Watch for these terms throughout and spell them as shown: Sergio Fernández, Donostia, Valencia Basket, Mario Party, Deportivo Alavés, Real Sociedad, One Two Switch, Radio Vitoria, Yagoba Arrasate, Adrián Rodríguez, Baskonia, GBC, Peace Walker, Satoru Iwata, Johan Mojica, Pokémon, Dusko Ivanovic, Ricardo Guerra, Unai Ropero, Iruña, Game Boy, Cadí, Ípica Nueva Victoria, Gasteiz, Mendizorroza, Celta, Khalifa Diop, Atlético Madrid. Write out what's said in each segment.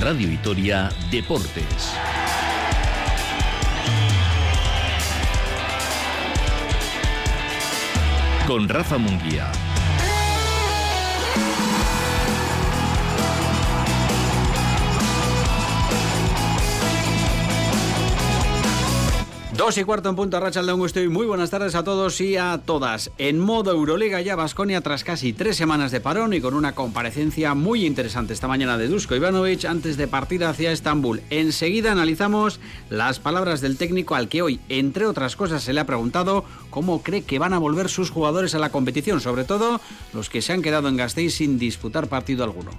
Radio Vitoria Deportes. Con Rafa Munguía. Dos y cuarto en punto, arratsalde on guztioi. Muy buenas tardes a todos y a todas. En modo Euroliga ya Baskonia, tras casi 3 semanas de parón y con una comparecencia muy interesante esta mañana de Dusko Ivanovic antes de partir hacia Estambul. Enseguida analizamos las palabras del técnico al que hoy, entre otras cosas, se le ha preguntado cómo cree que van a volver sus jugadores a la competición, sobre todo los que se han quedado en Gasteiz sin disputar partido alguno.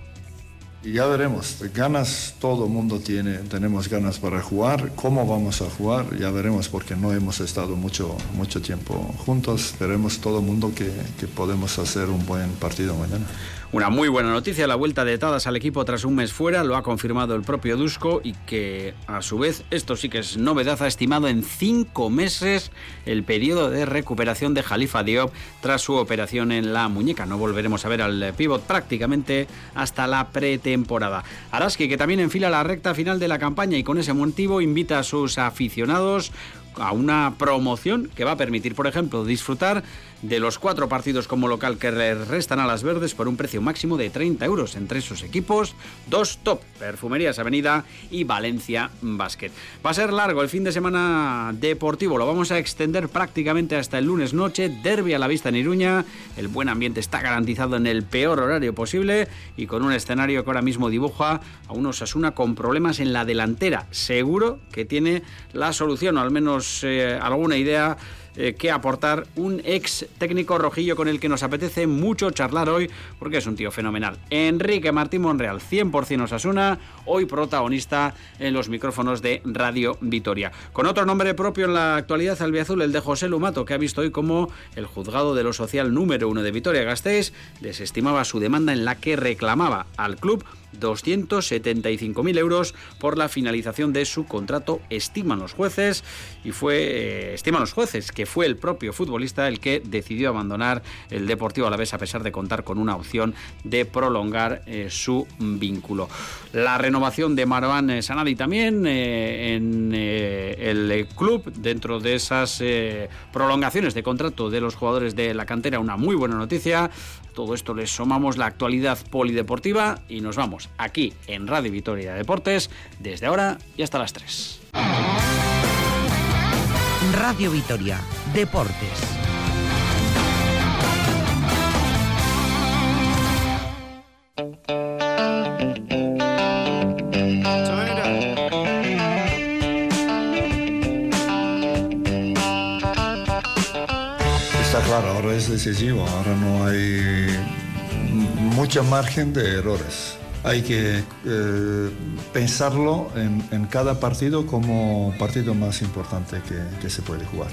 Y ya veremos, ganas todo el mundo tiene, tenemos ganas para jugar, cómo vamos a jugar, ya veremos, porque no hemos estado mucho tiempo juntos, veremos todo el mundo que podemos hacer un buen partido mañana. Una muy buena noticia, la vuelta de Tadas al equipo tras un mes fuera, lo ha confirmado el propio Dusko, y que a su vez, esto sí que es novedad, ha estimado en 5 meses el periodo de recuperación de Khalifa Diop tras su operación en la muñeca. No volveremos a ver al pívot prácticamente hasta la pretemporada. Araski, que también enfila la recta final de la campaña y con ese motivo invita a sus aficionados a una promoción que va a permitir, por ejemplo, disfrutar de los 4 partidos como local que le restan a las verdes por un precio máximo de 30 euros entre sus equipos, 2 top, Perfumerías Avenida y Valencia Basket. Va a ser largo el fin de semana deportivo, lo vamos a extender prácticamente hasta el lunes noche, derbi a la vista en Iruña, el buen ambiente está garantizado en el peor horario posible y con un escenario que ahora mismo dibuja a un Osasuna con problemas en la delantera. Seguro que tiene la solución, o al menos alguna idea que aportar un ex técnico rojillo con el que nos apetece mucho charlar hoy, porque es un tío fenomenal. Enrique Martín Monreal, 100% Osasuna, hoy protagonista en los micrófonos de Radio Vitoria. Con otro nombre propio en la actualidad albiazul, el de Joselu Mato, que ha visto hoy como el juzgado de lo social número 1 de Vitoria-Gasteiz desestimaba su demanda en la que reclamaba al club 275.000 euros por la finalización de su contrato. Estiman los jueces que fue el propio futbolista el que decidió abandonar el Deportivo Alavés a pesar de contar con una opción de prolongar su vínculo. La renovación de Marouane Sanadi también en el club, dentro de esas prolongaciones de contrato de los jugadores de la cantera, una muy buena noticia. Todo esto les somamos la actualidad polideportiva y nos vamos aquí en Radio Vitoria Deportes desde ahora y hasta las 3. Radio Vitoria Deportes. Está claro, ahora es decisivo, ahora no hay mucho margen de errores. Hay que pensarlo en cada partido como partido más importante que se puede jugar.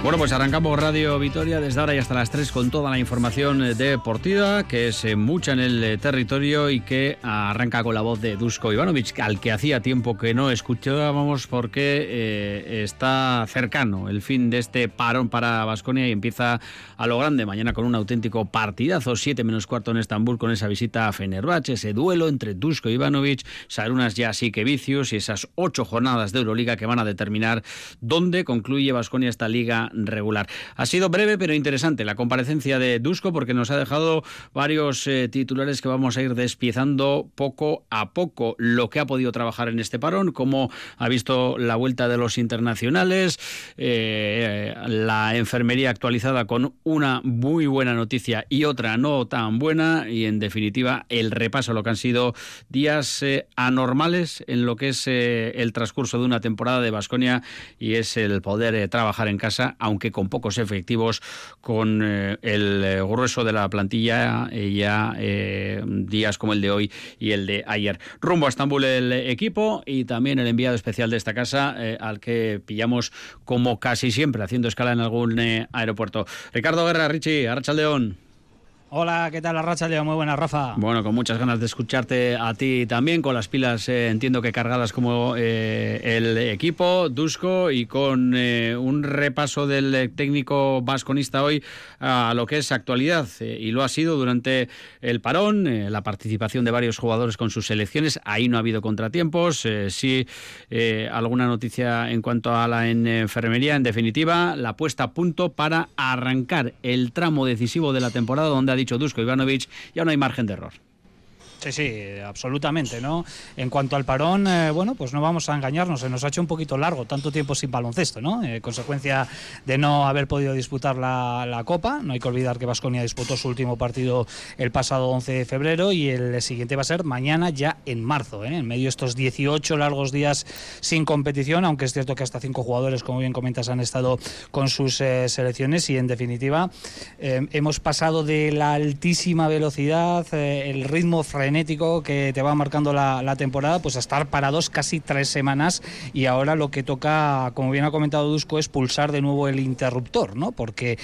Bueno, pues arrancamos Radio Vitoria desde ahora y hasta las 3 con toda la información deportiva, que es mucha en el territorio y que arranca con la voz de Dusko Ivanovic, al que hacía tiempo que no escuchábamos porque está cercano el fin de este parón para Baskonia y empieza a lo grande mañana con un auténtico partidazo, 7:15 en Estambul, con esa visita a Fenerbahce, ese duelo entre Dusko Ivanovic, Šarūnas Jasikevičius y esas 8 jornadas de Euroliga que van a determinar dónde concluye Baskonia esta liga regular. Ha sido breve pero interesante la comparecencia de Dusko, porque nos ha dejado varios titulares que vamos a ir despiezando poco a poco. Lo que ha podido trabajar en este parón, cómo ha visto la vuelta de los internacionales, la enfermería actualizada con una muy buena noticia y otra no tan buena, y en definitiva el repaso a lo que han sido días anormales en lo que es el transcurso de una temporada de Baskonia, y es el poder trabajar en casa, aunque con pocos efectivos, con el grueso de la plantilla ya días como el de hoy y el de ayer. Rumbo a Estambul el equipo y también el enviado especial de esta casa, al que pillamos como casi siempre haciendo escala en algún aeropuerto. Ricardo Guerra, Richie, arratsalde on. Hola, ¿qué tal? Arratsaldeon, muy buena, Rafa. Bueno, con muchas ganas de escucharte a ti también, con las pilas entiendo que cargadas como el equipo, Dusko, y con un repaso del técnico basconista hoy a lo que es actualidad, y lo ha sido durante el parón, la participación de varios jugadores con sus selecciones, ahí no ha habido contratiempos, sí alguna noticia en cuanto a la enfermería, en definitiva, la puesta a punto para arrancar el tramo decisivo de la temporada donde ha dicho Dusko Ivanovic, ya no hay margen de error. Sí, sí, absolutamente, ¿no? En cuanto al parón, bueno, pues no vamos a engañarnos, se nos ha hecho un poquito largo, tanto tiempo sin baloncesto, ¿no? Consecuencia de no haber podido disputar la Copa, no hay que olvidar que Baskonia disputó su último partido el pasado 11 de febrero y el siguiente va a ser mañana, ya en marzo, ¿eh? En medio de estos 18 largos días sin competición, aunque es cierto que hasta 5 jugadores, como bien comentas, han estado con sus selecciones y, en definitiva, hemos pasado de la altísima velocidad, el ritmo frenético que te va marcando la temporada, pues a estar parados casi 3 semanas, y ahora lo que toca, como bien ha comentado Dusko, es pulsar de nuevo el interruptor, ¿no? Porque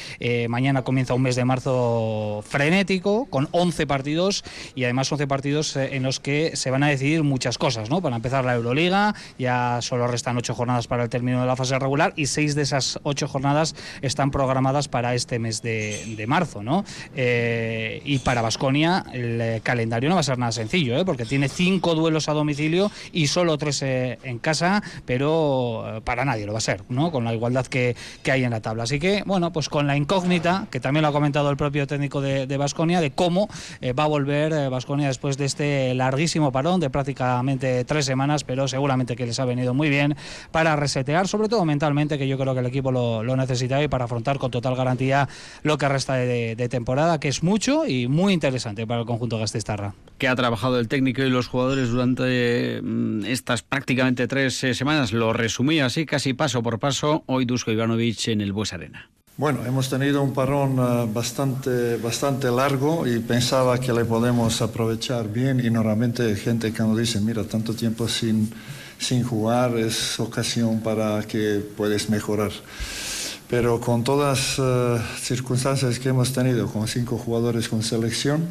mañana comienza un mes de marzo frenético, con 11 partidos y además 11 partidos en los que se van a decidir muchas cosas, ¿no? Para empezar, la Euroliga, ya solo restan 8 jornadas para el término de la fase regular y 6 de esas 8 jornadas están programadas para este mes de marzo, ¿no? Y para Baskonia el calendario no va a ser nada sencillo, ¿eh? Porque tiene 5 duelos a domicilio y solo 3 en casa, pero para nadie lo va a ser, ¿no? Con la igualdad que hay en la tabla. Así que, bueno, pues con la incógnita, que también lo ha comentado el propio técnico de Baskonia, de cómo va a volver Baskonia después de este larguísimo parón de prácticamente 3 semanas, pero seguramente que les ha venido muy bien para resetear, sobre todo mentalmente, que yo creo que el equipo lo necesita, y para afrontar con total garantía lo que resta de temporada, que es mucho y muy interesante para el conjunto gasteiztarra. Que ha trabajado el técnico y los jugadores durante estas prácticamente 3 semanas. Lo resumía así, casi paso por paso, hoy Dusko Ivanovic en el Bues Arena. Bueno, hemos tenido un parón bastante largo y pensaba que le podemos aprovechar bien, y normalmente gente que nos dice, mira, tanto tiempo sin jugar es ocasión para que puedes mejorar. Pero con todas las circunstancias que hemos tenido, con 5 jugadores con selección,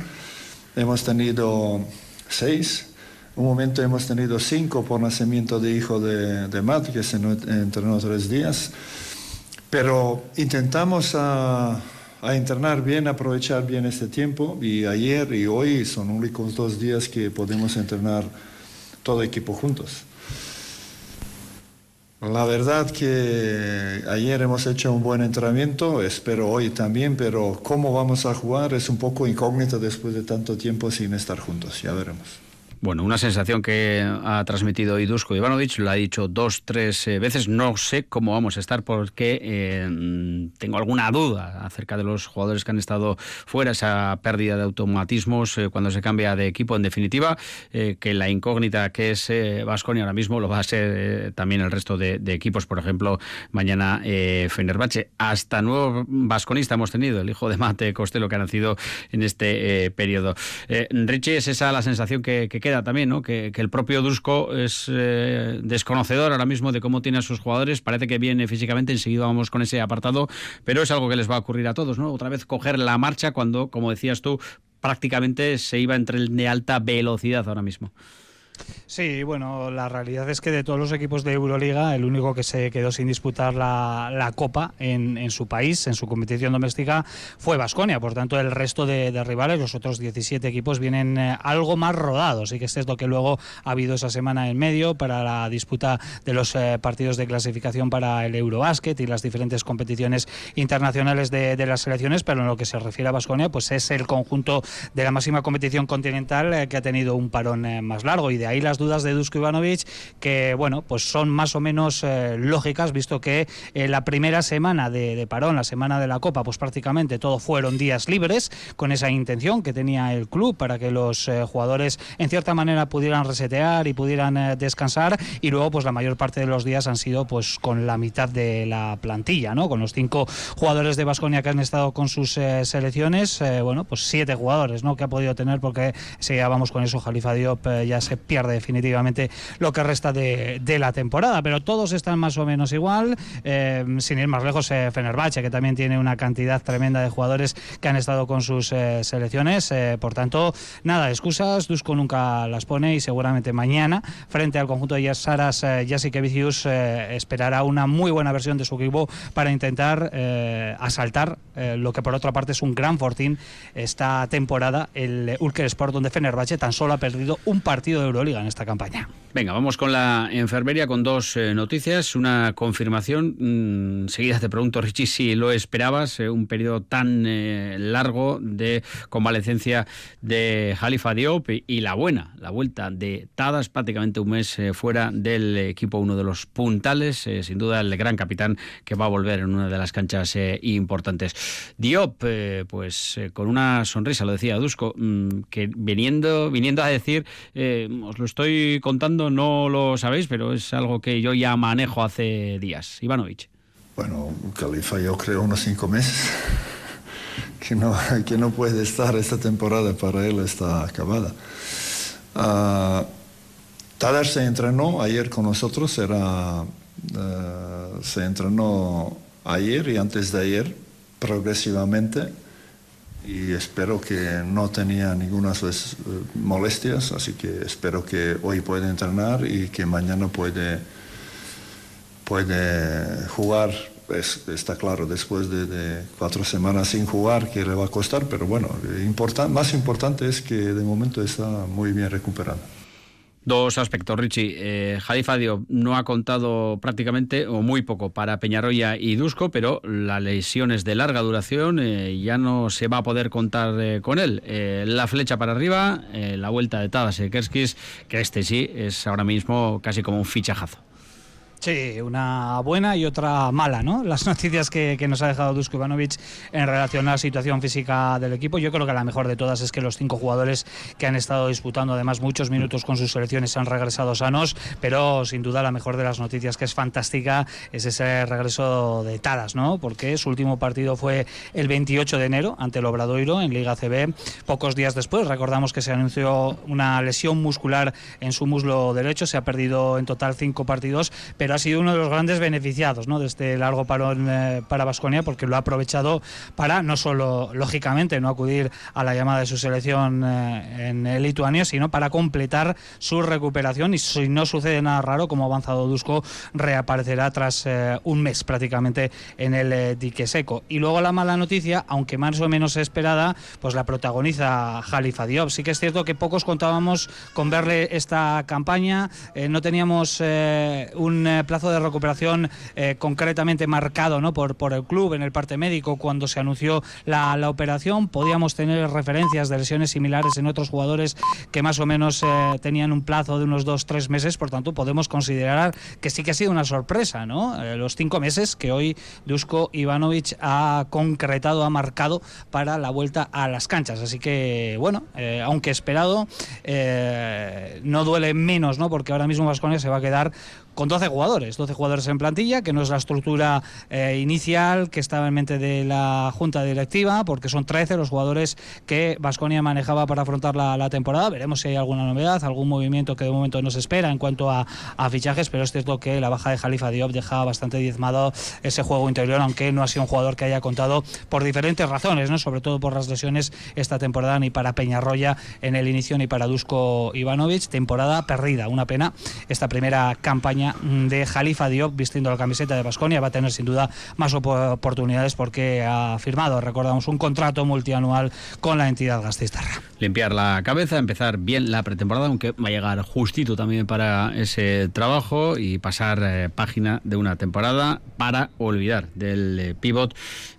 hemos tenido 6, un momento hemos tenido 5 por nacimiento de hijo de Matt, que se entrenó 3 días, pero intentamos a entrenar bien, aprovechar bien este tiempo, y ayer y hoy son únicos 2 días que podemos entrenar todo equipo juntos. La verdad que ayer hemos hecho un buen entrenamiento, espero hoy también, pero cómo vamos a jugar es un poco incógnito después de tanto tiempo sin estar juntos, ya veremos. Bueno, una sensación que ha transmitido Dusko Ivanovic, lo ha dicho 2-3 veces, no sé cómo vamos a estar porque tengo alguna duda acerca de los jugadores que han estado fuera, esa pérdida de automatismos cuando se cambia de equipo, en definitiva, que la incógnita que es Baskonia ahora mismo lo va a ser también el resto de equipos, por ejemplo, mañana Fenerbahce. Hasta nuevo basconista hemos tenido, el hijo de Mate Costello, que ha nacido en este periodo. Richie, es esa la sensación que queda también, ¿no? Que el propio Dusko es desconocedor ahora mismo de cómo tiene a sus jugadores, parece que viene físicamente, enseguida vamos con ese apartado, pero es algo que les va a ocurrir a todos, ¿no? Otra vez coger la marcha cuando, como decías tú, prácticamente se iba en tren de alta velocidad ahora mismo. Sí, bueno, la realidad es que de todos los equipos de Euroliga, el único que se quedó sin disputar la Copa en su país, en su competición doméstica, fue Baskonia. Por tanto, el resto de rivales, los otros 17 equipos, vienen algo más rodados, y que este es lo que luego ha habido esa semana en medio para la disputa de los partidos de clasificación para el Eurobasket y las diferentes competiciones internacionales de las selecciones, pero en lo que se refiere a Baskonia, pues es el conjunto de la máxima competición continental que ha tenido un parón más largo, y de ahí las dudas de Dusko Ivanovic, que bueno, pues son más o menos lógicas, visto que la primera semana de parón, la semana de la Copa, pues prácticamente todo fueron días libres, con esa intención que tenía el club para que los jugadores en cierta manera pudieran resetear y pudieran descansar, y luego pues la mayor parte de los días han sido pues con la mitad de la plantilla, ¿no? Con los 5 jugadores de Baskonia que han estado con sus selecciones, bueno, pues 7 jugadores, ¿no? Que ha podido tener, porque si ya vamos con eso, Khalifa Diop ya se pierde pierde definitivamente lo que resta de la temporada. Pero todos están más o menos igual, sin ir más lejos, Fenerbahce, que también tiene una cantidad tremenda de jugadores que han estado con sus selecciones, por tanto, nada, excusas, Dusko nunca las pone y seguramente mañana, frente al conjunto de Šarūnas Jasikevičius, esperará una muy buena versión de su equipo para intentar asaltar lo que por otra parte es un gran fortín esta temporada, el Ülker Sport, donde Fenerbahce tan solo ha perdido un partido de Euroliga en esta campaña. Venga, vamos con la enfermería con dos noticias, una confirmación, seguidas de pregunto, Richie, si lo esperabas, un periodo tan largo de convalecencia de Khalifa Diop y la buena, la vuelta de Tadas, prácticamente un mes fuera del equipo, uno de los puntales, sin duda el gran capitán que va a volver en una de las canchas importantes. Diop, pues con una sonrisa, lo decía Dusko, que viniendo a decir, os lo estoy contando, no lo sabéis, pero es algo que yo ya manejo hace días. Ivanovic. Bueno, Khalifa yo creo unos 5 meses, que no puede estar esta temporada, para él está acabada. Tadas se entrenó ayer con nosotros, se entrenó ayer y antes de ayer progresivamente, y espero que no tenía ninguna molestias, así que espero que hoy puede entrenar y que mañana puede jugar. Está claro, después de 4 semanas sin jugar, que le va a costar, pero bueno, más importante es que de momento está muy bien recuperado. Dos aspectos, Richie. Khalifa Diop no ha contado prácticamente o muy poco para Peñarroya y Dusko, pero la lesión es de larga duración, ya no se va a poder contar con él. La flecha para arriba, la vuelta de Tadas Kerskis, que este sí es ahora mismo casi como un fichajazo. Sí, una buena y otra mala, ¿no? Las noticias que nos ha dejado Dusko Ivanovic en relación a la situación física del equipo. Yo creo que la mejor de todas es que los 5 jugadores que han estado disputando además muchos minutos con sus selecciones han regresado sanos, pero sin duda la mejor de las noticias, que es fantástica, es ese regreso de Tadas, ¿no? Porque su último partido fue el 28 de enero ante el Obradoiro en Liga CB. Pocos días después, recordamos que se anunció una lesión muscular en su muslo derecho, se ha perdido en total 5 partidos, pero ha sido uno de los grandes beneficiados, ¿no?, de este largo parón para Baskonia, porque lo ha aprovechado para no solo, lógicamente, no acudir a la llamada de su selección en Lituania, sino para completar su recuperación, y si no sucede nada raro, como ha avanzado Dusko, reaparecerá tras un mes prácticamente en el dique seco. Y luego la mala noticia, aunque más o menos esperada, pues la protagoniza Khalifa Diop. Sí que es cierto que pocos contábamos con verle esta campaña, no teníamos un plazo de recuperación concretamente marcado, ¿no?, por el club en el parte médico cuando se anunció la operación. Podíamos tener referencias de lesiones similares en otros jugadores que más o menos tenían un plazo de unos 2-3 meses, por tanto podemos considerar que sí que ha sido una sorpresa, ¿no?, los 5 meses que hoy Dusko Ivanovic ha concretado, ha marcado para la vuelta a las canchas. Así que bueno, aunque esperado, no duele menos, ¿no?, porque ahora mismo Baskonia se va a quedar con 12 jugadores en plantilla, que no es la estructura inicial que estaba en mente de la junta directiva, porque son 13 los jugadores que Baskonia manejaba para afrontar la temporada. Veremos si hay alguna novedad, algún movimiento que de momento no se espera en cuanto a fichajes, pero es cierto que la baja de Khalifa Diop deja bastante diezmado ese juego interior, aunque no ha sido un jugador que haya contado por diferentes razones, ¿no?, sobre todo por las lesiones esta temporada, ni para Peñarroya en el inicio ni para Dusko Ivanovic. Temporada perdida, una pena esta primera campaña de Khalifa Diop vistiendo la camiseta de Baskonia. Va a tener sin duda más oportunidades porque ha firmado, recordamos, un contrato multianual con la entidad gasteiztarra. Limpiar la cabeza, empezar bien la pretemporada, aunque va a llegar justito también para ese trabajo, y pasar página de una temporada para olvidar del pívot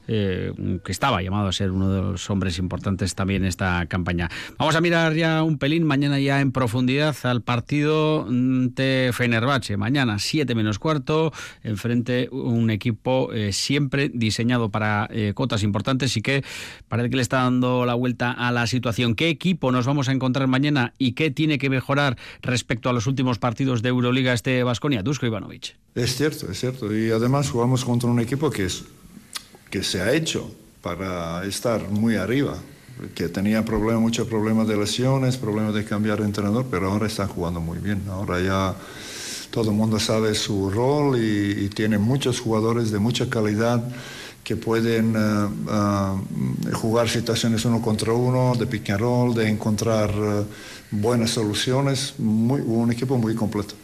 que estaba llamado a ser uno de los hombres importantes también esta campaña. Vamos a mirar ya un pelín mañana ya en profundidad al partido de Fenerbahce. Mañana 7 menos cuarto, enfrente un equipo siempre diseñado para cotas importantes y que parece que le está dando la vuelta a la situación. ¿Qué equipo nos vamos a encontrar mañana y qué tiene que mejorar respecto a los últimos partidos de Euroliga este Baskonia? Dusko Ivanovic. Es cierto, y además jugamos contra un equipo que se ha hecho para estar muy arriba. que tenía problemas, muchos problemas de lesiones, problemas de cambiar de entrenador, pero ahora está jugando muy bien. Ahora ya todo el mundo sabe su rol y tiene muchos jugadores de mucha calidad que pueden jugar situaciones uno contra uno, de pick and roll, de encontrar buenas soluciones. Un equipo muy completo.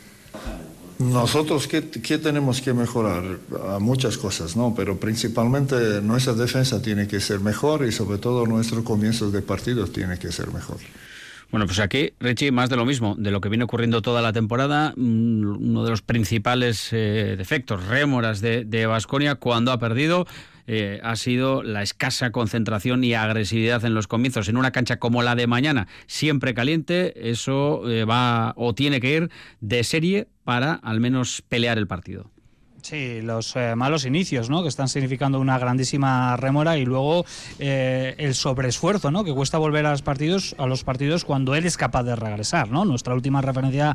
Nosotros, ¿qué tenemos que mejorar? Muchas cosas, ¿no? Pero principalmente nuestra defensa tiene que ser mejor y sobre todo nuestros comienzos de partido tiene que ser mejor. Bueno, pues aquí, Richie, más de lo mismo, de lo que viene ocurriendo toda la temporada. Uno de los principales defectos, rémoras de Baskonia cuando ha perdido ha sido la escasa concentración y agresividad en los comienzos. En una cancha como la de mañana, siempre caliente, eso va o tiene que ir de serie para al menos pelear el partido. Sí, los malos inicios, ¿no?, que están significando una grandísima rémora, y luego el sobreesfuerzo, ¿no?, que cuesta volver a los partidos cuando él es capaz de regresar, ¿no? Nuestra última referencia,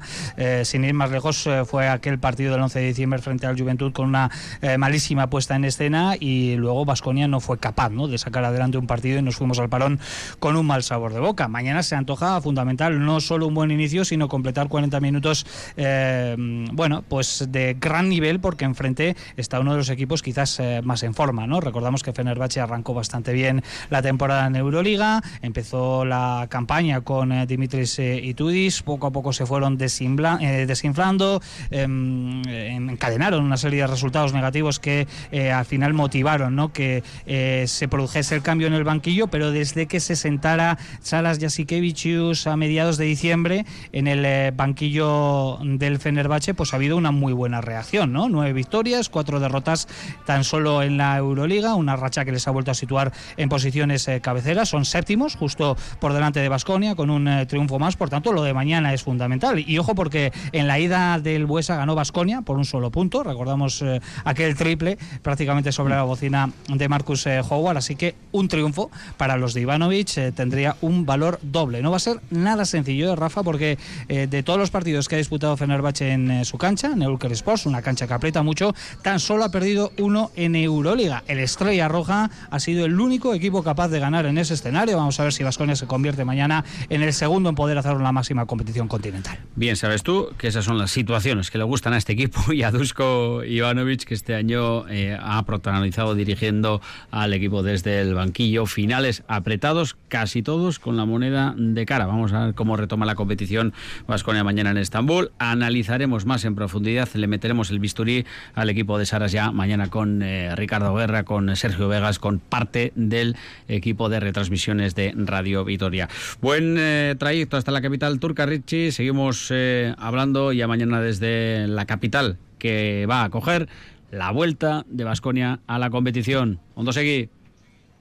sin ir más lejos, fue aquel partido del 11 de diciembre frente al Juventud, con una malísima puesta en escena, y luego Baskonia no fue capaz, ¿no?, de sacar adelante un partido, y nos fuimos al parón con un mal sabor de boca. Mañana se antoja fundamental no solo un buen inicio, sino completar 40 minutos bueno, pues de gran nivel, porque en frente está uno de los equipos quizás más en forma, ¿no? Recordamos que Fenerbahce arrancó bastante bien la temporada en Euroliga, empezó la campaña con Dimitris Itudis, poco a poco se fueron desinflando, encadenaron una serie de resultados negativos que al final motivaron, ¿no?, que se produjese el cambio en el banquillo, pero desde que se sentara Šarūnas Jasikevičius a mediados de diciembre en el banquillo del Fenerbahce, pues ha habido una muy buena reacción, ¿no? 9 victorias, 4 derrotas tan solo en la Euroliga, una racha que les ha vuelto a situar en posiciones cabeceras. Son 7º, justo por delante de Baskonia, con un triunfo más. Por tanto, lo de mañana es fundamental. Y ojo, porque en la ida del Buesa ganó Baskonia por un solo punto. Recordamos aquel triple prácticamente sobre la bocina de Marcus Howard. Así que un triunfo para los de Ivanovic tendría un valor doble. No va a ser nada sencillo, Rafa, porque de todos los partidos que ha disputado Fenerbahce en su cancha, en Ülker Sport, una cancha que aprieta mucho, tan solo ha perdido uno en Euroliga. El Estrella Roja ha sido el único equipo capaz de ganar en ese escenario. Vamos a ver si Baskonia se convierte mañana en el segundo en poder hacer una máxima competición continental. Bien, sabes tú que esas son las situaciones que le gustan a este equipo y a Dusko Ivanovic, que este año ha protagonizado dirigiendo al equipo desde el banquillo. Finales apretados, casi todos con la moneda de cara. Vamos a ver cómo retoma la competición Baskonia mañana en Estambul. Analizaremos más en profundidad, le meteremos el bisturí al equipo de Saras ya mañana con Ricardo Guerra, con Sergio Vegas, con parte del equipo de retransmisiones de Radio Vitoria. Buen trayecto hasta la capital turca, Richie. Seguimos hablando ya mañana desde la capital, que va a acoger la vuelta de Baskonia a la competición. Ondosegui.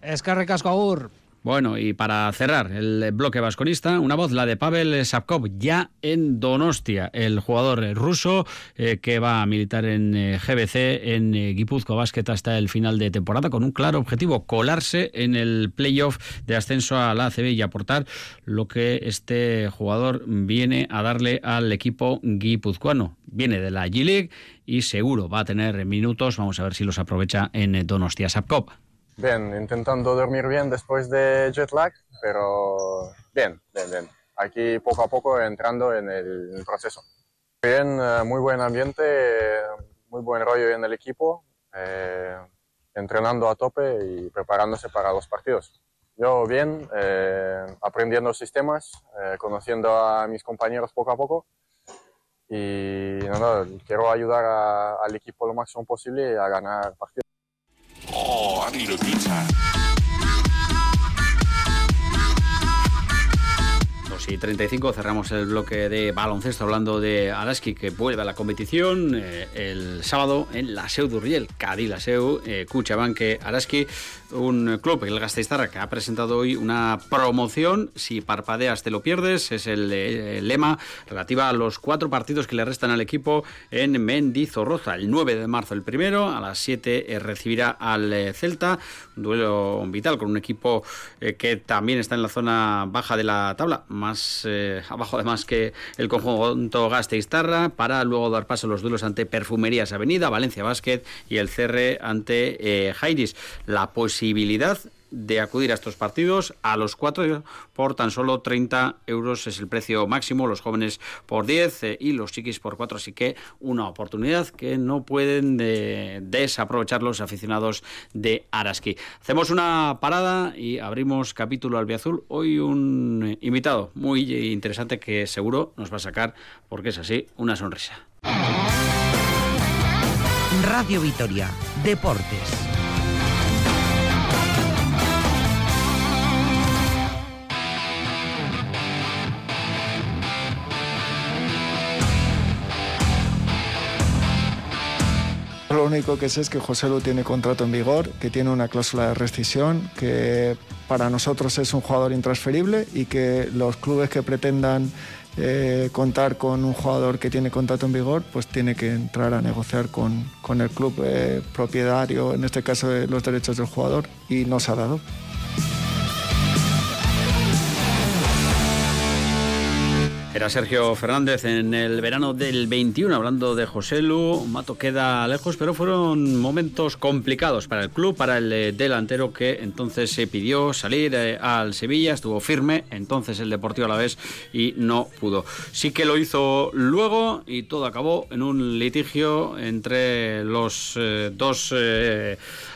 Eskerrik asko, agur. Bueno, y para cerrar el bloque vasconista, una voz, la de Pavel Sapkov, ya en Donostia, el jugador ruso que va a militar en GBC, en Gipuzkoa Basket, hasta el final de temporada, con un claro objetivo: colarse en el playoff de ascenso a la ACB y aportar lo que este jugador viene a darle al equipo guipuzcoano. Viene de la G-League y seguro va a tener minutos. Vamos a ver si los aprovecha en Donostia. Sapkov. Bien, intentando dormir bien después de jet lag, pero bien. Aquí poco a poco entrando en el proceso. Bien, muy buen ambiente, muy buen rollo en el equipo, entrenando a tope y preparándose para los partidos. Yo bien, aprendiendo sistemas, conociendo a mis compañeros poco a poco. Y nada, quiero ayudar al equipo lo máximo posible a ganar partidos. Oh, I need a good time. 2:35, cerramos el bloque de baloncesto hablando de Araski, que vuelve a la competición el sábado en la Seu d'Urgell, Cadí la Seu, Kutxabank Araski, un club, el Gasteiztarra, que ha presentado hoy una promoción. Si parpadeas te lo pierdes, es el lema relativa a los 4 partidos que le restan al equipo en Mendizorroza. El 9 de marzo el primero, a las 7 recibirá al Celta, un duelo vital con un equipo que también está en la zona baja de la tabla, más abajo además que el conjunto Gasteiztarra, para luego dar paso a los duelos ante Perfumerías Avenida, Valencia Basket y el CR ante Jairis. La posibilidad de acudir a estos partidos, a los 4 por tan solo 30 euros es el precio máximo, los jóvenes por 10 y los chiquis por 4, así que una oportunidad que no pueden desaprovechar los aficionados de Araski. Hacemos una parada y abrimos capítulo albiazul. Hoy un invitado muy interesante que seguro nos va a sacar, porque es así, una sonrisa. Radio Vitoria, Deportes. Lo único que sé es que Joselu tiene contrato en vigor, que tiene una cláusula de rescisión, que para nosotros es un jugador intransferible y que los clubes que pretendan contar con un jugador que tiene contrato en vigor, pues tiene que entrar a negociar con el club propietario, en este caso de los derechos del jugador, y no se ha dado. Era Sergio Fernández en el verano del 21, hablando de Joselu Mato. Queda lejos, pero fueron momentos complicados para el club, para el delantero, que entonces se pidió salir al Sevilla, estuvo firme, entonces el Deportivo Alavés, y no pudo. Sí que lo hizo luego y todo acabó en un litigio entre los dos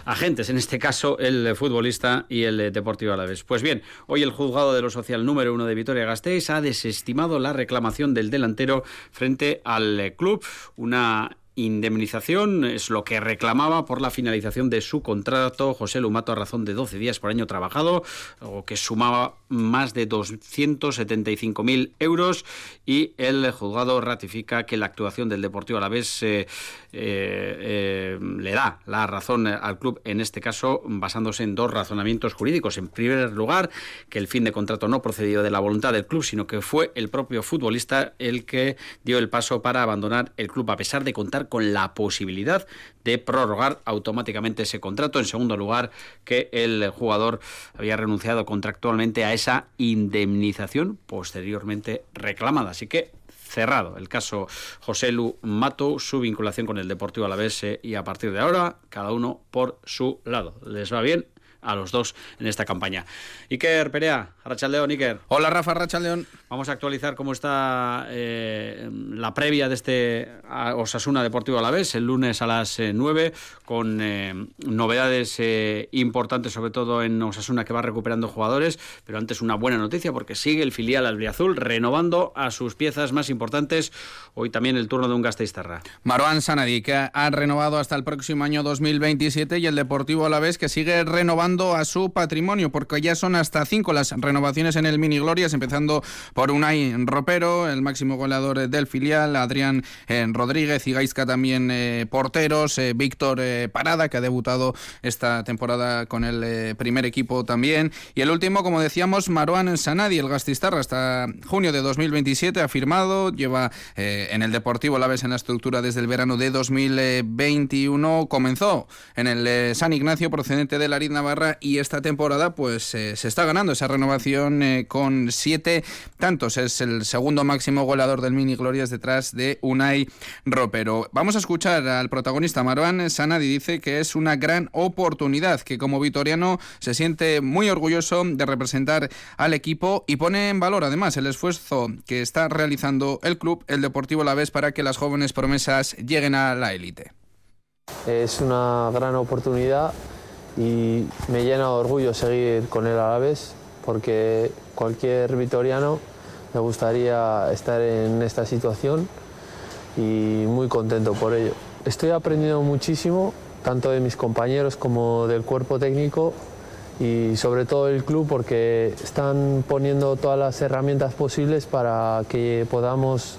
agentes, en este caso el futbolista y el Deportivo Alavés. Pues bien, hoy el juzgado de lo social número 1 de Vitoria-Gasteiz ha desestimado la reclamación del delantero frente al club. Una indemnización es lo que reclamaba por la finalización de su contrato Joselu Mato a razón de 12 días por año trabajado, o que sumaba más de 275.000 euros, y el juzgado ratifica que la actuación del Deportivo Alavés le da la razón al club, en este caso basándose en dos razonamientos jurídicos. En primer lugar, que el fin de contrato no procedió de la voluntad del club, sino que fue el propio futbolista el que dio el paso para abandonar el club, a pesar de contar con la posibilidad de prorrogar automáticamente ese contrato. En segundo lugar, que el jugador había renunciado contractualmente a esa indemnización posteriormente reclamada. Así que cerrado el caso Joselu Mato, su vinculación con el Deportivo Alavés, y a partir de ahora cada uno por su lado. ¿Les va bien a los dos en esta campaña? Iker Perea, Arratsaldeon, Iker. Hola Rafa, Arratsaldeon. Vamos a actualizar cómo está la previa de este Osasuna Deportivo Alavés, el lunes a las 9, con novedades importantes, sobre todo en Osasuna, que va recuperando jugadores, pero antes una buena noticia, porque sigue el filial albiazul renovando a sus piezas más importantes. Hoy también el turno de un gasteiztarra, Marouane Sanadi, que ha renovado hasta el próximo año 2027, y el Deportivo Alavés, que sigue renovando a su patrimonio, porque ya son hasta 5 las renovaciones en el Mini Glorias, empezando por Unai Ropero, el máximo goleador del filial, Adrián Rodríguez y Gaizka también porteros, Víctor Parada, que ha debutado esta temporada con el primer equipo también, y el último, como decíamos, Marouane Sanadi, el gasteiztarra, hasta junio de 2027 ha firmado, lleva en el Deportivo Alavés en la estructura desde el verano de 2021, comenzó en el San Ignacio, procedente de Lariz Navarra, y esta temporada pues se está ganando esa renovación con 7 tantos. Es el segundo máximo goleador del Mini Glorias detrás de Unai Ropero. Vamos a escuchar al protagonista, Marouane Sanadi. Dice que es una gran oportunidad, que como vitoriano se siente muy orgulloso de representar al equipo, y pone en valor además el esfuerzo que está realizando el club, el Deportivo Alavés, para que las jóvenes promesas lleguen a la élite. Es una gran oportunidad y me llena de orgullo seguir con el Alavés, porque cualquier vitoriano me gustaría estar en esta situación, y muy contento por ello. Estoy aprendiendo muchísimo, tanto de mis compañeros como del cuerpo técnico, y sobre todo del club, porque están poniendo todas las herramientas posibles para que podamos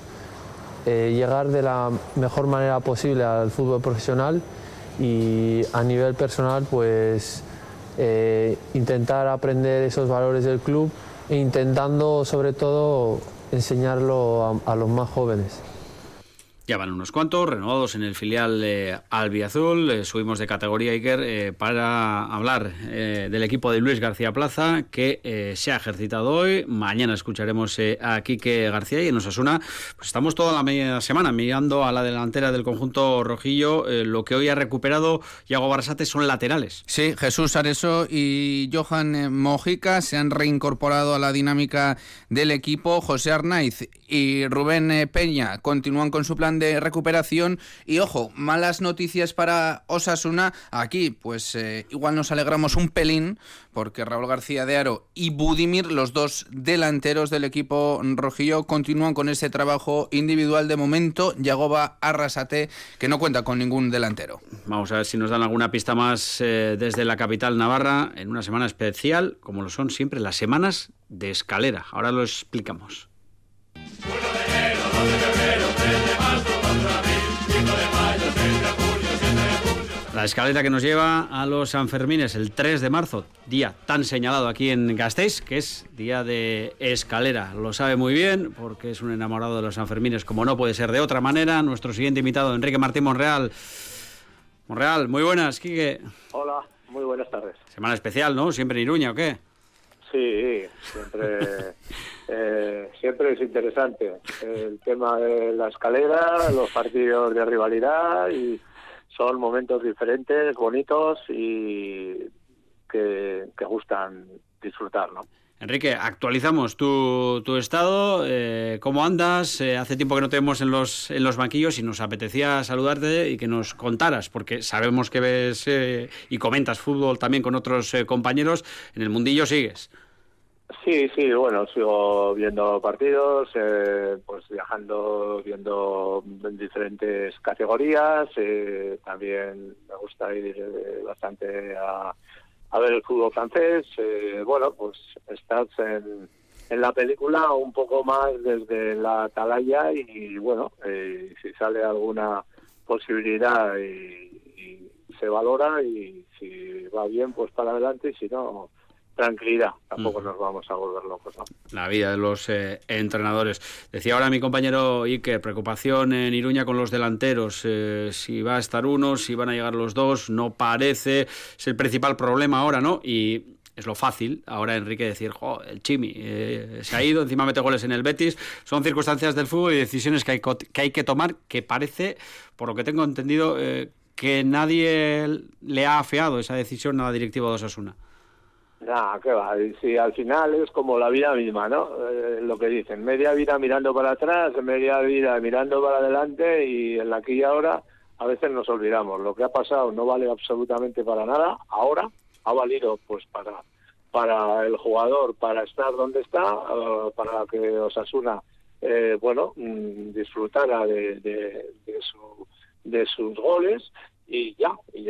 llegar de la mejor manera posible al fútbol profesional. Y a nivel personal, pues intentar aprender esos valores del club, e intentando sobre todo enseñarlo a los más jóvenes. Ya van unos cuantos, renovados en el filial albiazul. Subimos de categoría, Iker, para hablar del equipo de Luis García Plaza, que se ha ejercitado hoy. Mañana escucharemos a Quique García, y en Osasuna pues estamos toda la media semana mirando a la delantera del conjunto rojillo. Lo que hoy ha recuperado Yagoba Arrasate son laterales. Sí, Jesús Areso y Johan Mojica se han reincorporado a la dinámica del equipo. José Arnaiz y Rubén Peña continúan con su plan de recuperación. Y ojo, malas noticias para Osasuna. Aquí pues igual nos alegramos un pelín, porque Raúl García de Haro y Budimir, los dos delanteros del equipo rojillo, continúan con ese trabajo individual. De momento, Yagoba Arrasate, que no cuenta con ningún delantero. Vamos a ver si nos dan alguna pista más desde la capital navarra, en una semana especial, como lo son siempre las semanas de escalera. Ahora lo explicamos. 1 de enero, 2 de febrero, 3 de marzo, 4 de abril, 5 de mayo, 6 de junio, 7 de julio. La escaleta que nos lleva a los Sanfermines el 3 de marzo, día tan señalado aquí en Gasteiz, que es día de escalera. Lo sabe muy bien, porque es un enamorado de los Sanfermines, como no puede ser de otra manera. Nuestro siguiente invitado, Enrique Martín Monreal. Monreal, muy buenas, Quique. Hola, muy buenas tardes. Semana especial, ¿no? ¿Siempre en Iruña o qué? Sí, siempre, siempre es interesante el tema de la escalera, los partidos de rivalidad, y son momentos diferentes, bonitos y que gustan disfrutar, ¿no? Enrique, actualizamos tu estado, cómo andas. Hace tiempo que no te vemos en los banquillos y nos apetecía saludarte y que nos contaras, porque sabemos que ves y comentas fútbol también con otros compañeros. En el mundillo sigues. Sí, bueno, sigo viendo partidos, pues viajando, viendo en diferentes categorías. También me gusta ir bastante a ver el fútbol francés. Bueno, pues estás en la película un poco más desde la atalaya, y bueno, si sale alguna posibilidad y se valora, y si va bien, pues para adelante, y si no, tranquilidad. Tampoco nos vamos a volver locos, ¿no? La vida de los entrenadores. Decía ahora mi compañero Iker, preocupación en Iruña con los delanteros. Si va a estar uno, si van a llegar los dos, no parece. Es el principal problema ahora, ¿no? Y es lo fácil ahora, Enrique, decir, jo, el Chimi se ha ido, encima mete goles en el Betis. Son circunstancias del fútbol y decisiones que hay que tomar, que parece, por lo que tengo entendido, que nadie le ha afeado esa decisión a la directiva de Osasuna. Nah, qué va, si al final es como la vida misma, ¿no? Lo que dicen, media vida mirando para atrás, media vida mirando para adelante, y en la aquí y ahora a veces nos olvidamos. Lo que ha pasado no vale absolutamente para nada. Ahora ha valido pues para el jugador, para estar donde está, para que Osasuna, bueno, disfrutara de sus goles. Y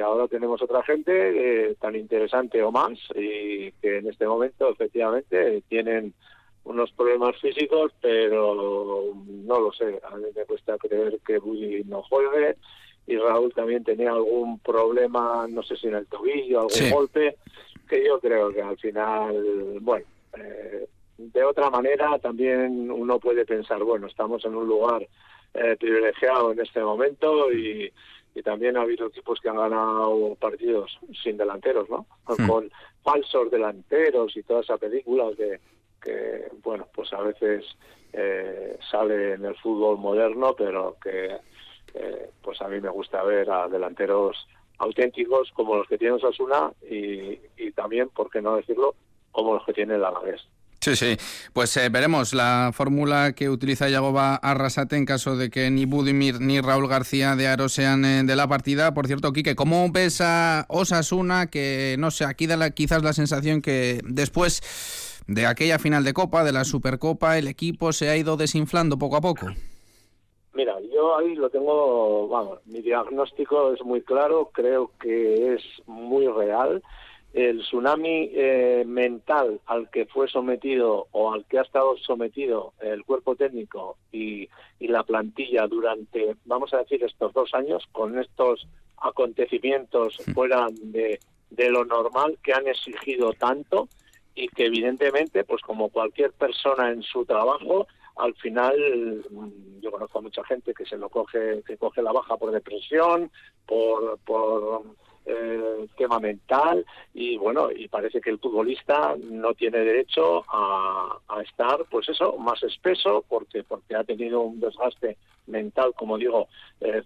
ahora tenemos otra gente tan interesante o más, y que en este momento efectivamente tienen unos problemas físicos, pero no lo sé, a mí me cuesta creer que Bulli no juegue, y Raúl también tenía algún problema, no sé si en el tobillo, algún golpe, que yo creo que al final, bueno, de otra manera también uno puede pensar, bueno, estamos en un lugar privilegiado en este momento, y también ha habido equipos que han ganado partidos sin delanteros, ¿no? Con falsos delanteros y toda esa película que bueno, pues a veces sale en el fútbol moderno, pero que pues a mí me gusta ver a delanteros auténticos como los que tiene Osasuna, y también, por qué no decirlo, como los que tiene el Alavés. Sí. Pues veremos la fórmula que utiliza Yagoba Arrasate en caso de que ni Budimir ni Raúl García de Haro sean de la partida. Por cierto, Quique, ¿cómo ves a Osasuna? Que no sé, aquí da quizás la sensación que después de aquella final de Copa, de la Supercopa, el equipo se ha ido desinflando poco a poco. Mira, yo ahí lo tengo, vamos, mi diagnóstico es muy claro, creo que es muy real. El tsunami mental al que fue sometido, o al que ha estado sometido el cuerpo técnico y la plantilla durante, vamos a decir, estos 2 años, con estos acontecimientos fuera de lo normal, que han exigido tanto, y que evidentemente, pues como cualquier persona en su trabajo, al final yo conozco a mucha gente que se lo coge, que coge la baja por depresión, por tema mental, y bueno, y parece que el futbolista no tiene derecho a estar, pues eso, más espeso, porque ha tenido un desgaste mental, como digo,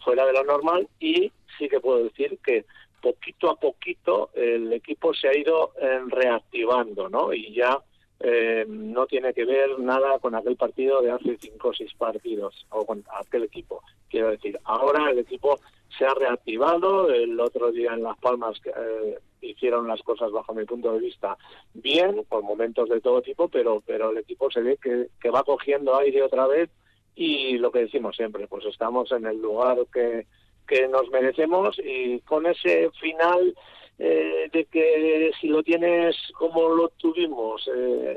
fuera de lo normal. Y sí que puedo decir que poquito a poquito el equipo se ha ido reactivando, ¿no? Y ya no tiene que ver nada con aquel partido de hace 5 o 6 partidos, o con aquel equipo. Quiero decir, ahora el equipo se ha reactivado. El otro día en Las Palmas hicieron las cosas, bajo mi punto de vista, bien, por momentos de todo tipo, pero el equipo se ve que va cogiendo aire otra vez, y lo que decimos siempre, pues estamos en el lugar que nos merecemos, y con ese final de que si lo tienes como lo tuvimos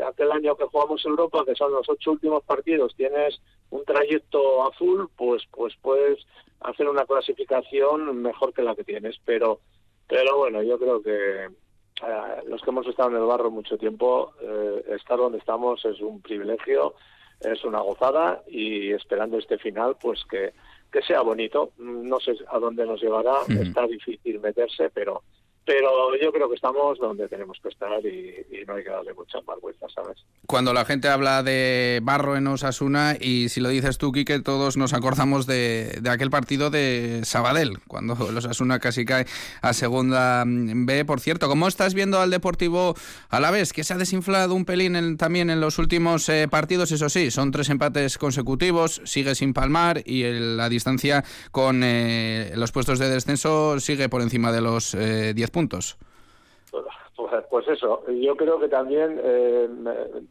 aquel año que jugamos Europa, que son los 8 últimos partidos, tienes un trayecto azul, pues puedes hacer una clasificación mejor que la que tienes, pero bueno, yo creo que los que hemos estado en el barro mucho tiempo, estar donde estamos es un privilegio, es una gozada, y esperando este final, pues que sea bonito. No sé a dónde nos llevará, está difícil meterse, pero yo creo que estamos donde tenemos que estar, y no hay que darle muchas más vueltas, ¿sabes? Cuando la gente habla de barro en Osasuna, y si lo dices tú, Quique, todos nos acordamos de aquel partido de Sabadell, cuando el Osasuna casi cae a segunda B. Por cierto, ¿cómo estás viendo al Deportivo Alavés, que se ha desinflado un pelín también en los últimos partidos? Eso sí, son 3 empates consecutivos, sigue sin palmar, y la distancia con los puestos de descenso sigue por encima de los 10 puntos. Pues eso, yo creo que también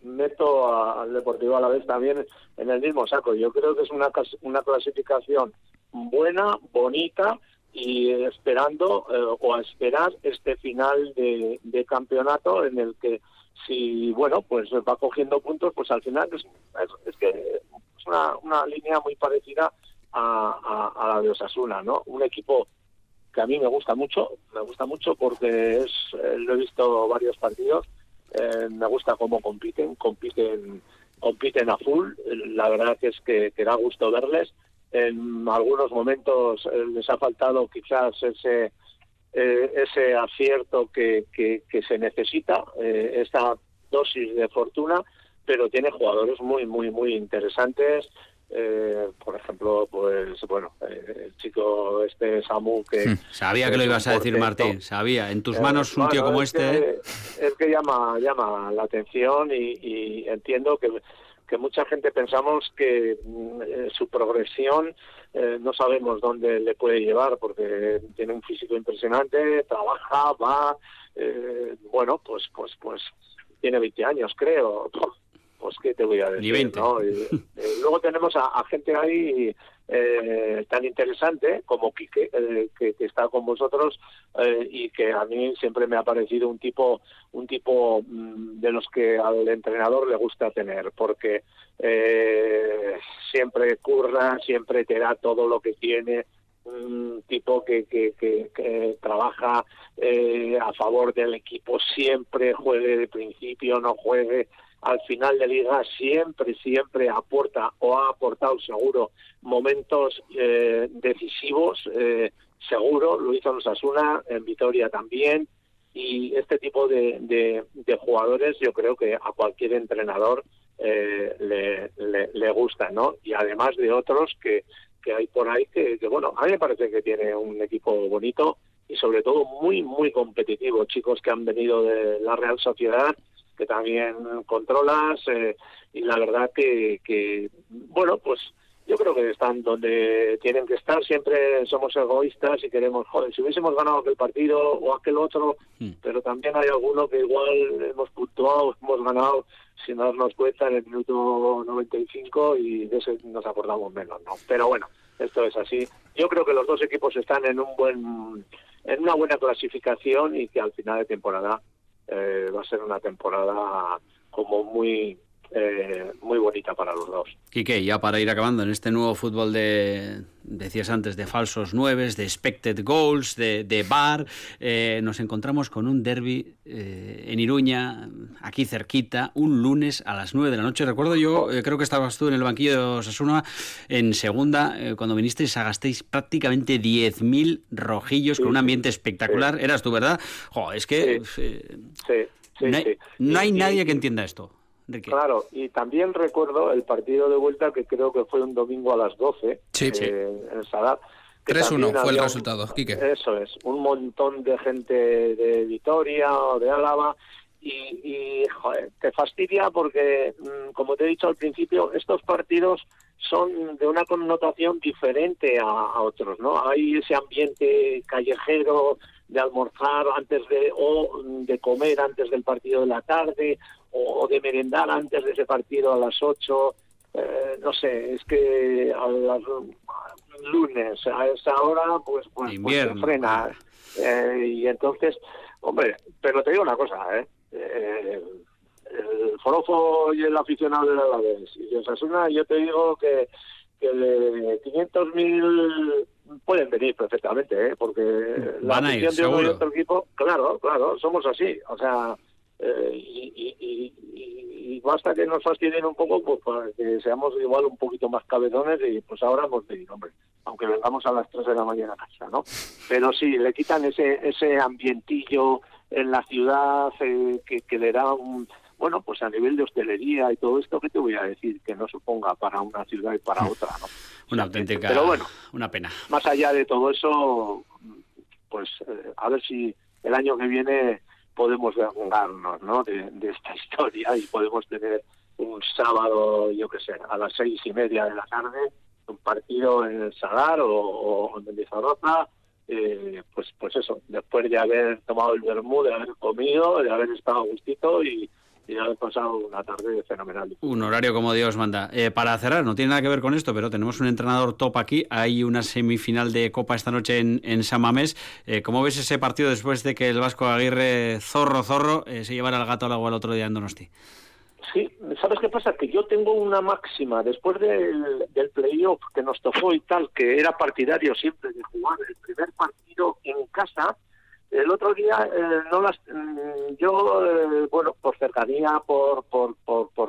meto al Deportivo Alavés también en el mismo saco. Yo creo que es una clasificación buena, bonita, y esperando o a esperar este final de campeonato, en el que si bueno, pues va cogiendo puntos, pues al final es que es una línea muy parecida a la de Osasuna, ¿no? Un equipo que a mí me gusta mucho porque lo he visto varios partidos, me gusta cómo compiten a full, la verdad es que da gusto verles. En algunos momentos les ha faltado quizás ese acierto que se necesita, esta dosis de fortuna, pero tiene jugadores muy, muy, muy interesantes. Por ejemplo, pues bueno, el chico este Samu, que sabía que lo ibas a decir, Martín, sabía, en tus manos un tío como es que llama la atención, y entiendo que mucha gente pensamos que su progresión no sabemos dónde le puede llevar, porque tiene un físico impresionante, trabaja, va, bueno, pues tiene 20 años, creo. Pues qué te voy a decir, ¿no? Luego tenemos a gente ahí tan interesante como Quique, que está con vosotros, y que a mí siempre me ha parecido un tipo de los que al entrenador le gusta tener, porque siempre curra, siempre te da todo lo que tiene. Un tipo que trabaja a favor del equipo, siempre, juegue de principio, no juegue, al final de liga siempre aporta, o ha aportado seguro, momentos decisivos, seguro, lo hizo en Osasuna, en Vitoria también, y este tipo de jugadores yo creo que a cualquier entrenador le gusta, ¿no? Y además de otros que hay por ahí, que bueno, a mí me parece que tiene un equipo bonito, y sobre todo muy, muy competitivo, chicos que han venido de la Real Sociedad, que también controlas, y la verdad que bueno, pues yo creo que están donde tienen que estar. Siempre somos egoístas y queremos, joder, si hubiésemos ganado aquel partido o aquel otro, pero también hay alguno que igual hemos puntuado, hemos ganado sin darnos cuenta en el minuto 95, y de ese nos acordamos menos, ¿no? Pero bueno, esto es así. Yo creo que los dos equipos están en una buena clasificación, y que al final de temporada va a ser una temporada como muy muy bonita para los dos. Quique, ya para ir acabando, en este nuevo fútbol de, decías antes, de falsos nueves, de expected goals, de VAR, nos encontramos con un derbi en Iruña, aquí cerquita, un lunes a las 9 de la noche. Recuerdo yo, creo que estabas tú en el banquillo de Osasuna en segunda, cuando vinisteis a Gasteiz, prácticamente 10.000 rojillos, sí, con un ambiente espectacular. Sí. Eras tú, ¿verdad? Jo, es que no hay nadie que entienda esto. Enrique. Claro, y también recuerdo el partido de vuelta, que creo que fue un domingo a las 12, en Sadar. 3-1 fue el resultado, Quique. Eso es, un montón de gente de Vitoria o de Álava, y joder, te fastidia porque, como te he dicho al principio, estos partidos son de una connotación diferente a otros, ¿no? Hay ese ambiente callejero de almorzar antes de, o de comer antes del partido de la tarde, o de merendar antes de ese partido a las 8, no sé, es que a las lunes a esa hora pues se frena, y entonces, hombre, pero te digo una cosa, el forofo y el aficionado de la Alavés y de Osasuna, yo te digo que 500.000 pueden venir perfectamente, porque la afición de uno y otro equipo, claro, somos así, o sea, y basta que nos fastidien un poco, pues para que seamos igual un poquito más cabezones, y pues ahora hemos pedido, hombre, aunque vengamos a las 3 de la mañana a casa, ¿no? Pero sí, le quitan ese ambientillo en la ciudad, que le da un... Bueno, pues a nivel de hostelería y todo esto, ¿qué te voy a decir que no suponga para una ciudad y para otra, ¿no? Una auténtica... Pero bueno, una pena. Más allá de todo eso, pues a ver si el año que viene podemos vengarnos, ¿no?, de esta historia, y podemos tener un sábado, yo qué sé, a las 6:30 de la tarde, un partido en el Sadar o en el Lizarroza, pues eso, después de haber tomado el vermú, de haber comido, de haber estado a gustito y ha pasado una tarde fenomenal. Un horario como Dios manda. Para cerrar, no tiene nada que ver con esto, pero tenemos un entrenador top aquí. Hay una semifinal de Copa esta noche en San Mamés. ¿Cómo ves ese partido después de que el Vasco Aguirre, zorro, se llevara el gato al agua el otro día en Donosti? Sí, ¿sabes qué pasa? Que yo tengo una máxima. Después del playoff que nos tocó y tal, que era partidario siempre de jugar el primer partido en casa... El otro día, por cercanía, por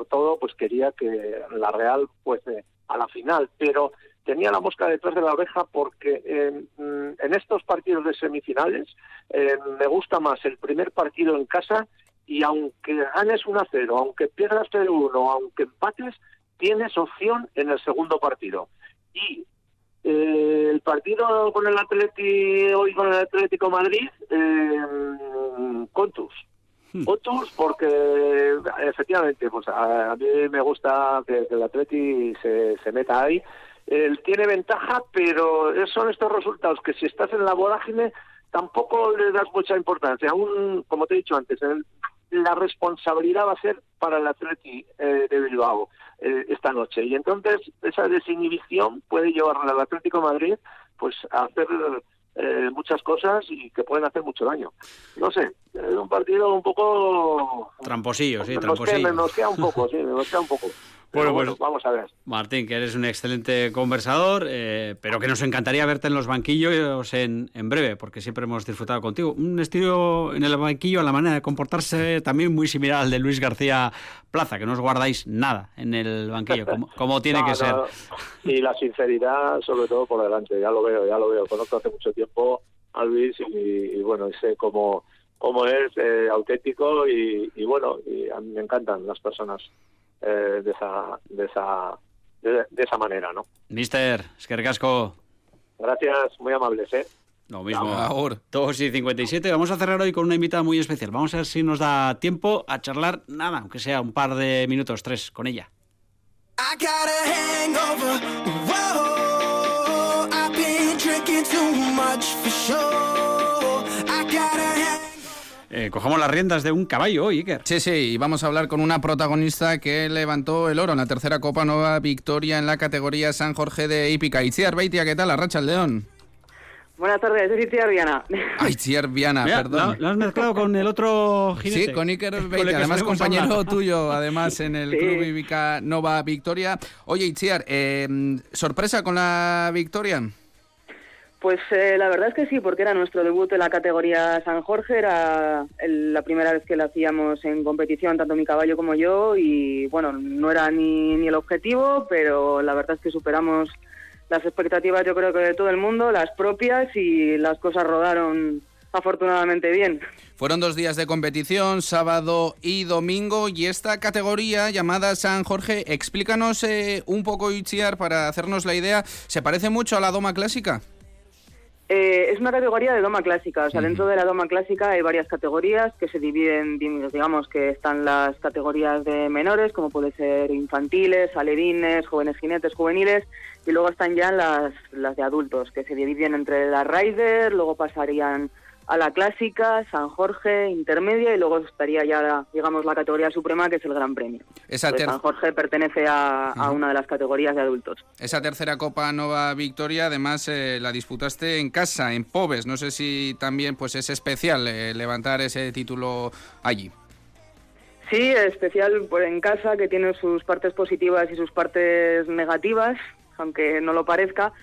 todo, pues quería que la Real fuese a la final, pero tenía la mosca detrás de la oreja, porque en estos partidos de semifinales me gusta más el primer partido en casa, y aunque ganes 1-0, aunque pierdas 0-1, aunque empates, tienes opción en el segundo partido. Y el partido con el Atleti, hoy con el Atlético Madrid, contus, porque efectivamente, pues a mí me gusta que el Atleti se meta ahí. Él tiene ventaja, pero son estos resultados que, si estás en la vorágine, tampoco le das mucha importancia. Aún, como te he dicho antes, la responsabilidad va a ser para el Atleti de Bilbao esta noche, y entonces esa desinhibición puede llevar al Atlético de Madrid pues a hacer muchas cosas, y que pueden hacer mucho daño. No sé, es un partido un poco... Tramposillo, sí, tramposillo. Nos queda un poco, sí, nos queda un poco. Bueno, vamos a ver. Martín, que eres un excelente conversador, pero que nos encantaría verte en los banquillos en breve, porque siempre hemos disfrutado contigo. Un estilo en el banquillo, a la manera de comportarse, también muy similar al de Luis García Plaza, que no os guardáis nada en el banquillo, como tiene que ser. Y la sinceridad, sobre todo, por delante. Ya lo veo. Conozco hace mucho tiempo a Luis, y bueno, sé cómo es, auténtico, y bueno, y a mí me encantan las personas de esa manera, ¿no? Mister, eskerrik asko. Gracias, muy amables, Lo mismo. 2:57. Vamos a cerrar hoy con una invitada muy especial. Vamos a ver si nos da tiempo a charlar, nada, aunque sea un par de minutos, 3, con ella. Cojamos las riendas de un caballo hoy, Iker. Sí, y vamos a hablar con una protagonista que levantó el oro en la tercera Copa Nueva Victoria en la categoría San Jorge de Ípica. Itziar Viana, ¿qué tal? Arratsaldeon. Buenas tardes, es Itziar Viana. Ah, Itziar Viana, perdón. Lo has mezclado con el otro jinete. Sí, con Iker Beite, además compañero tuyo, además en el club Ípica Nueva Victoria. Oye, Itziar, ¿sorpresa con la victoria? Pues la verdad es que sí, porque era nuestro debut en la categoría San Jorge, era la primera vez que la hacíamos en competición, tanto mi caballo como yo, y bueno, no era ni el objetivo, pero la verdad es que superamos las expectativas, yo creo que de todo el mundo, las propias, y las cosas rodaron afortunadamente bien. Fueron 2 días de competición, sábado y domingo, y esta categoría llamada San Jorge, explícanos un poco, Itziar, para hacernos la idea, ¿se parece mucho a la doma clásica? Es una categoría de doma clásica, o sea, dentro de la doma clásica hay varias categorías que se dividen, digamos que están las categorías de menores, como puede ser infantiles, alevines, jóvenes jinetes, juveniles, y luego están ya las de adultos, que se dividen entre la Rider, luego pasarían a la clásica, San Jorge, intermedia, y luego estaría ya, digamos, la categoría suprema, que es el Gran Premio. San Jorge pertenece a una de las categorías de adultos. Esa tercera Copa Nueva Victoria, además, la disputaste en casa, en Pobes. No sé si también pues es especial levantar ese título allí. Sí, especial por en casa, que tiene sus partes positivas y sus partes negativas, aunque no lo parezca.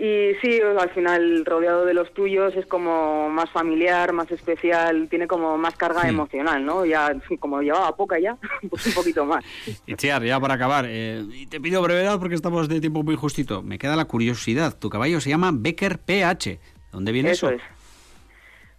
Y sí, al final, rodeado de los tuyos, es como más familiar, más especial, tiene como más carga emocional, ¿no? Ya, como llevaba poca ya, pues un poquito más. Itziar, ya para acabar, y te pido brevedad porque estamos de tiempo muy justito. Me queda la curiosidad, tu caballo se llama Becker PH, ¿dónde viene eso? Eso es.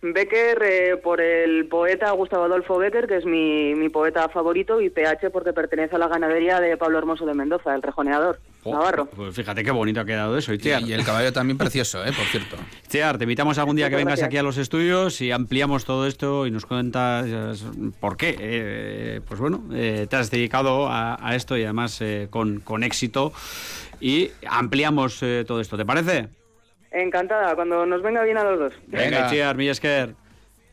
Becker por el poeta Gustavo Adolfo Becker, que es mi poeta favorito, y PH porque pertenece a la ganadería de Pablo Hermoso de Mendoza, el rejoneador. Navarro. Pues fíjate qué bonito ha quedado eso, Itziar. Y el caballo también precioso, por cierto. Itziar, te invitamos algún día que vengas aquí a los estudios y ampliamos todo esto y nos cuentas por qué. Pues bueno, te has dedicado a esto y además con éxito, y ampliamos todo esto, ¿te parece? Encantada, cuando nos venga bien a los dos. Venga, Itziar, mi esker.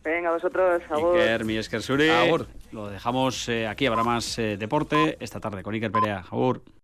Venga, vosotros, agur. Iker, mi esker suri. Agur. Lo dejamos aquí, habrá más deporte esta tarde con Iker Perea. Agur.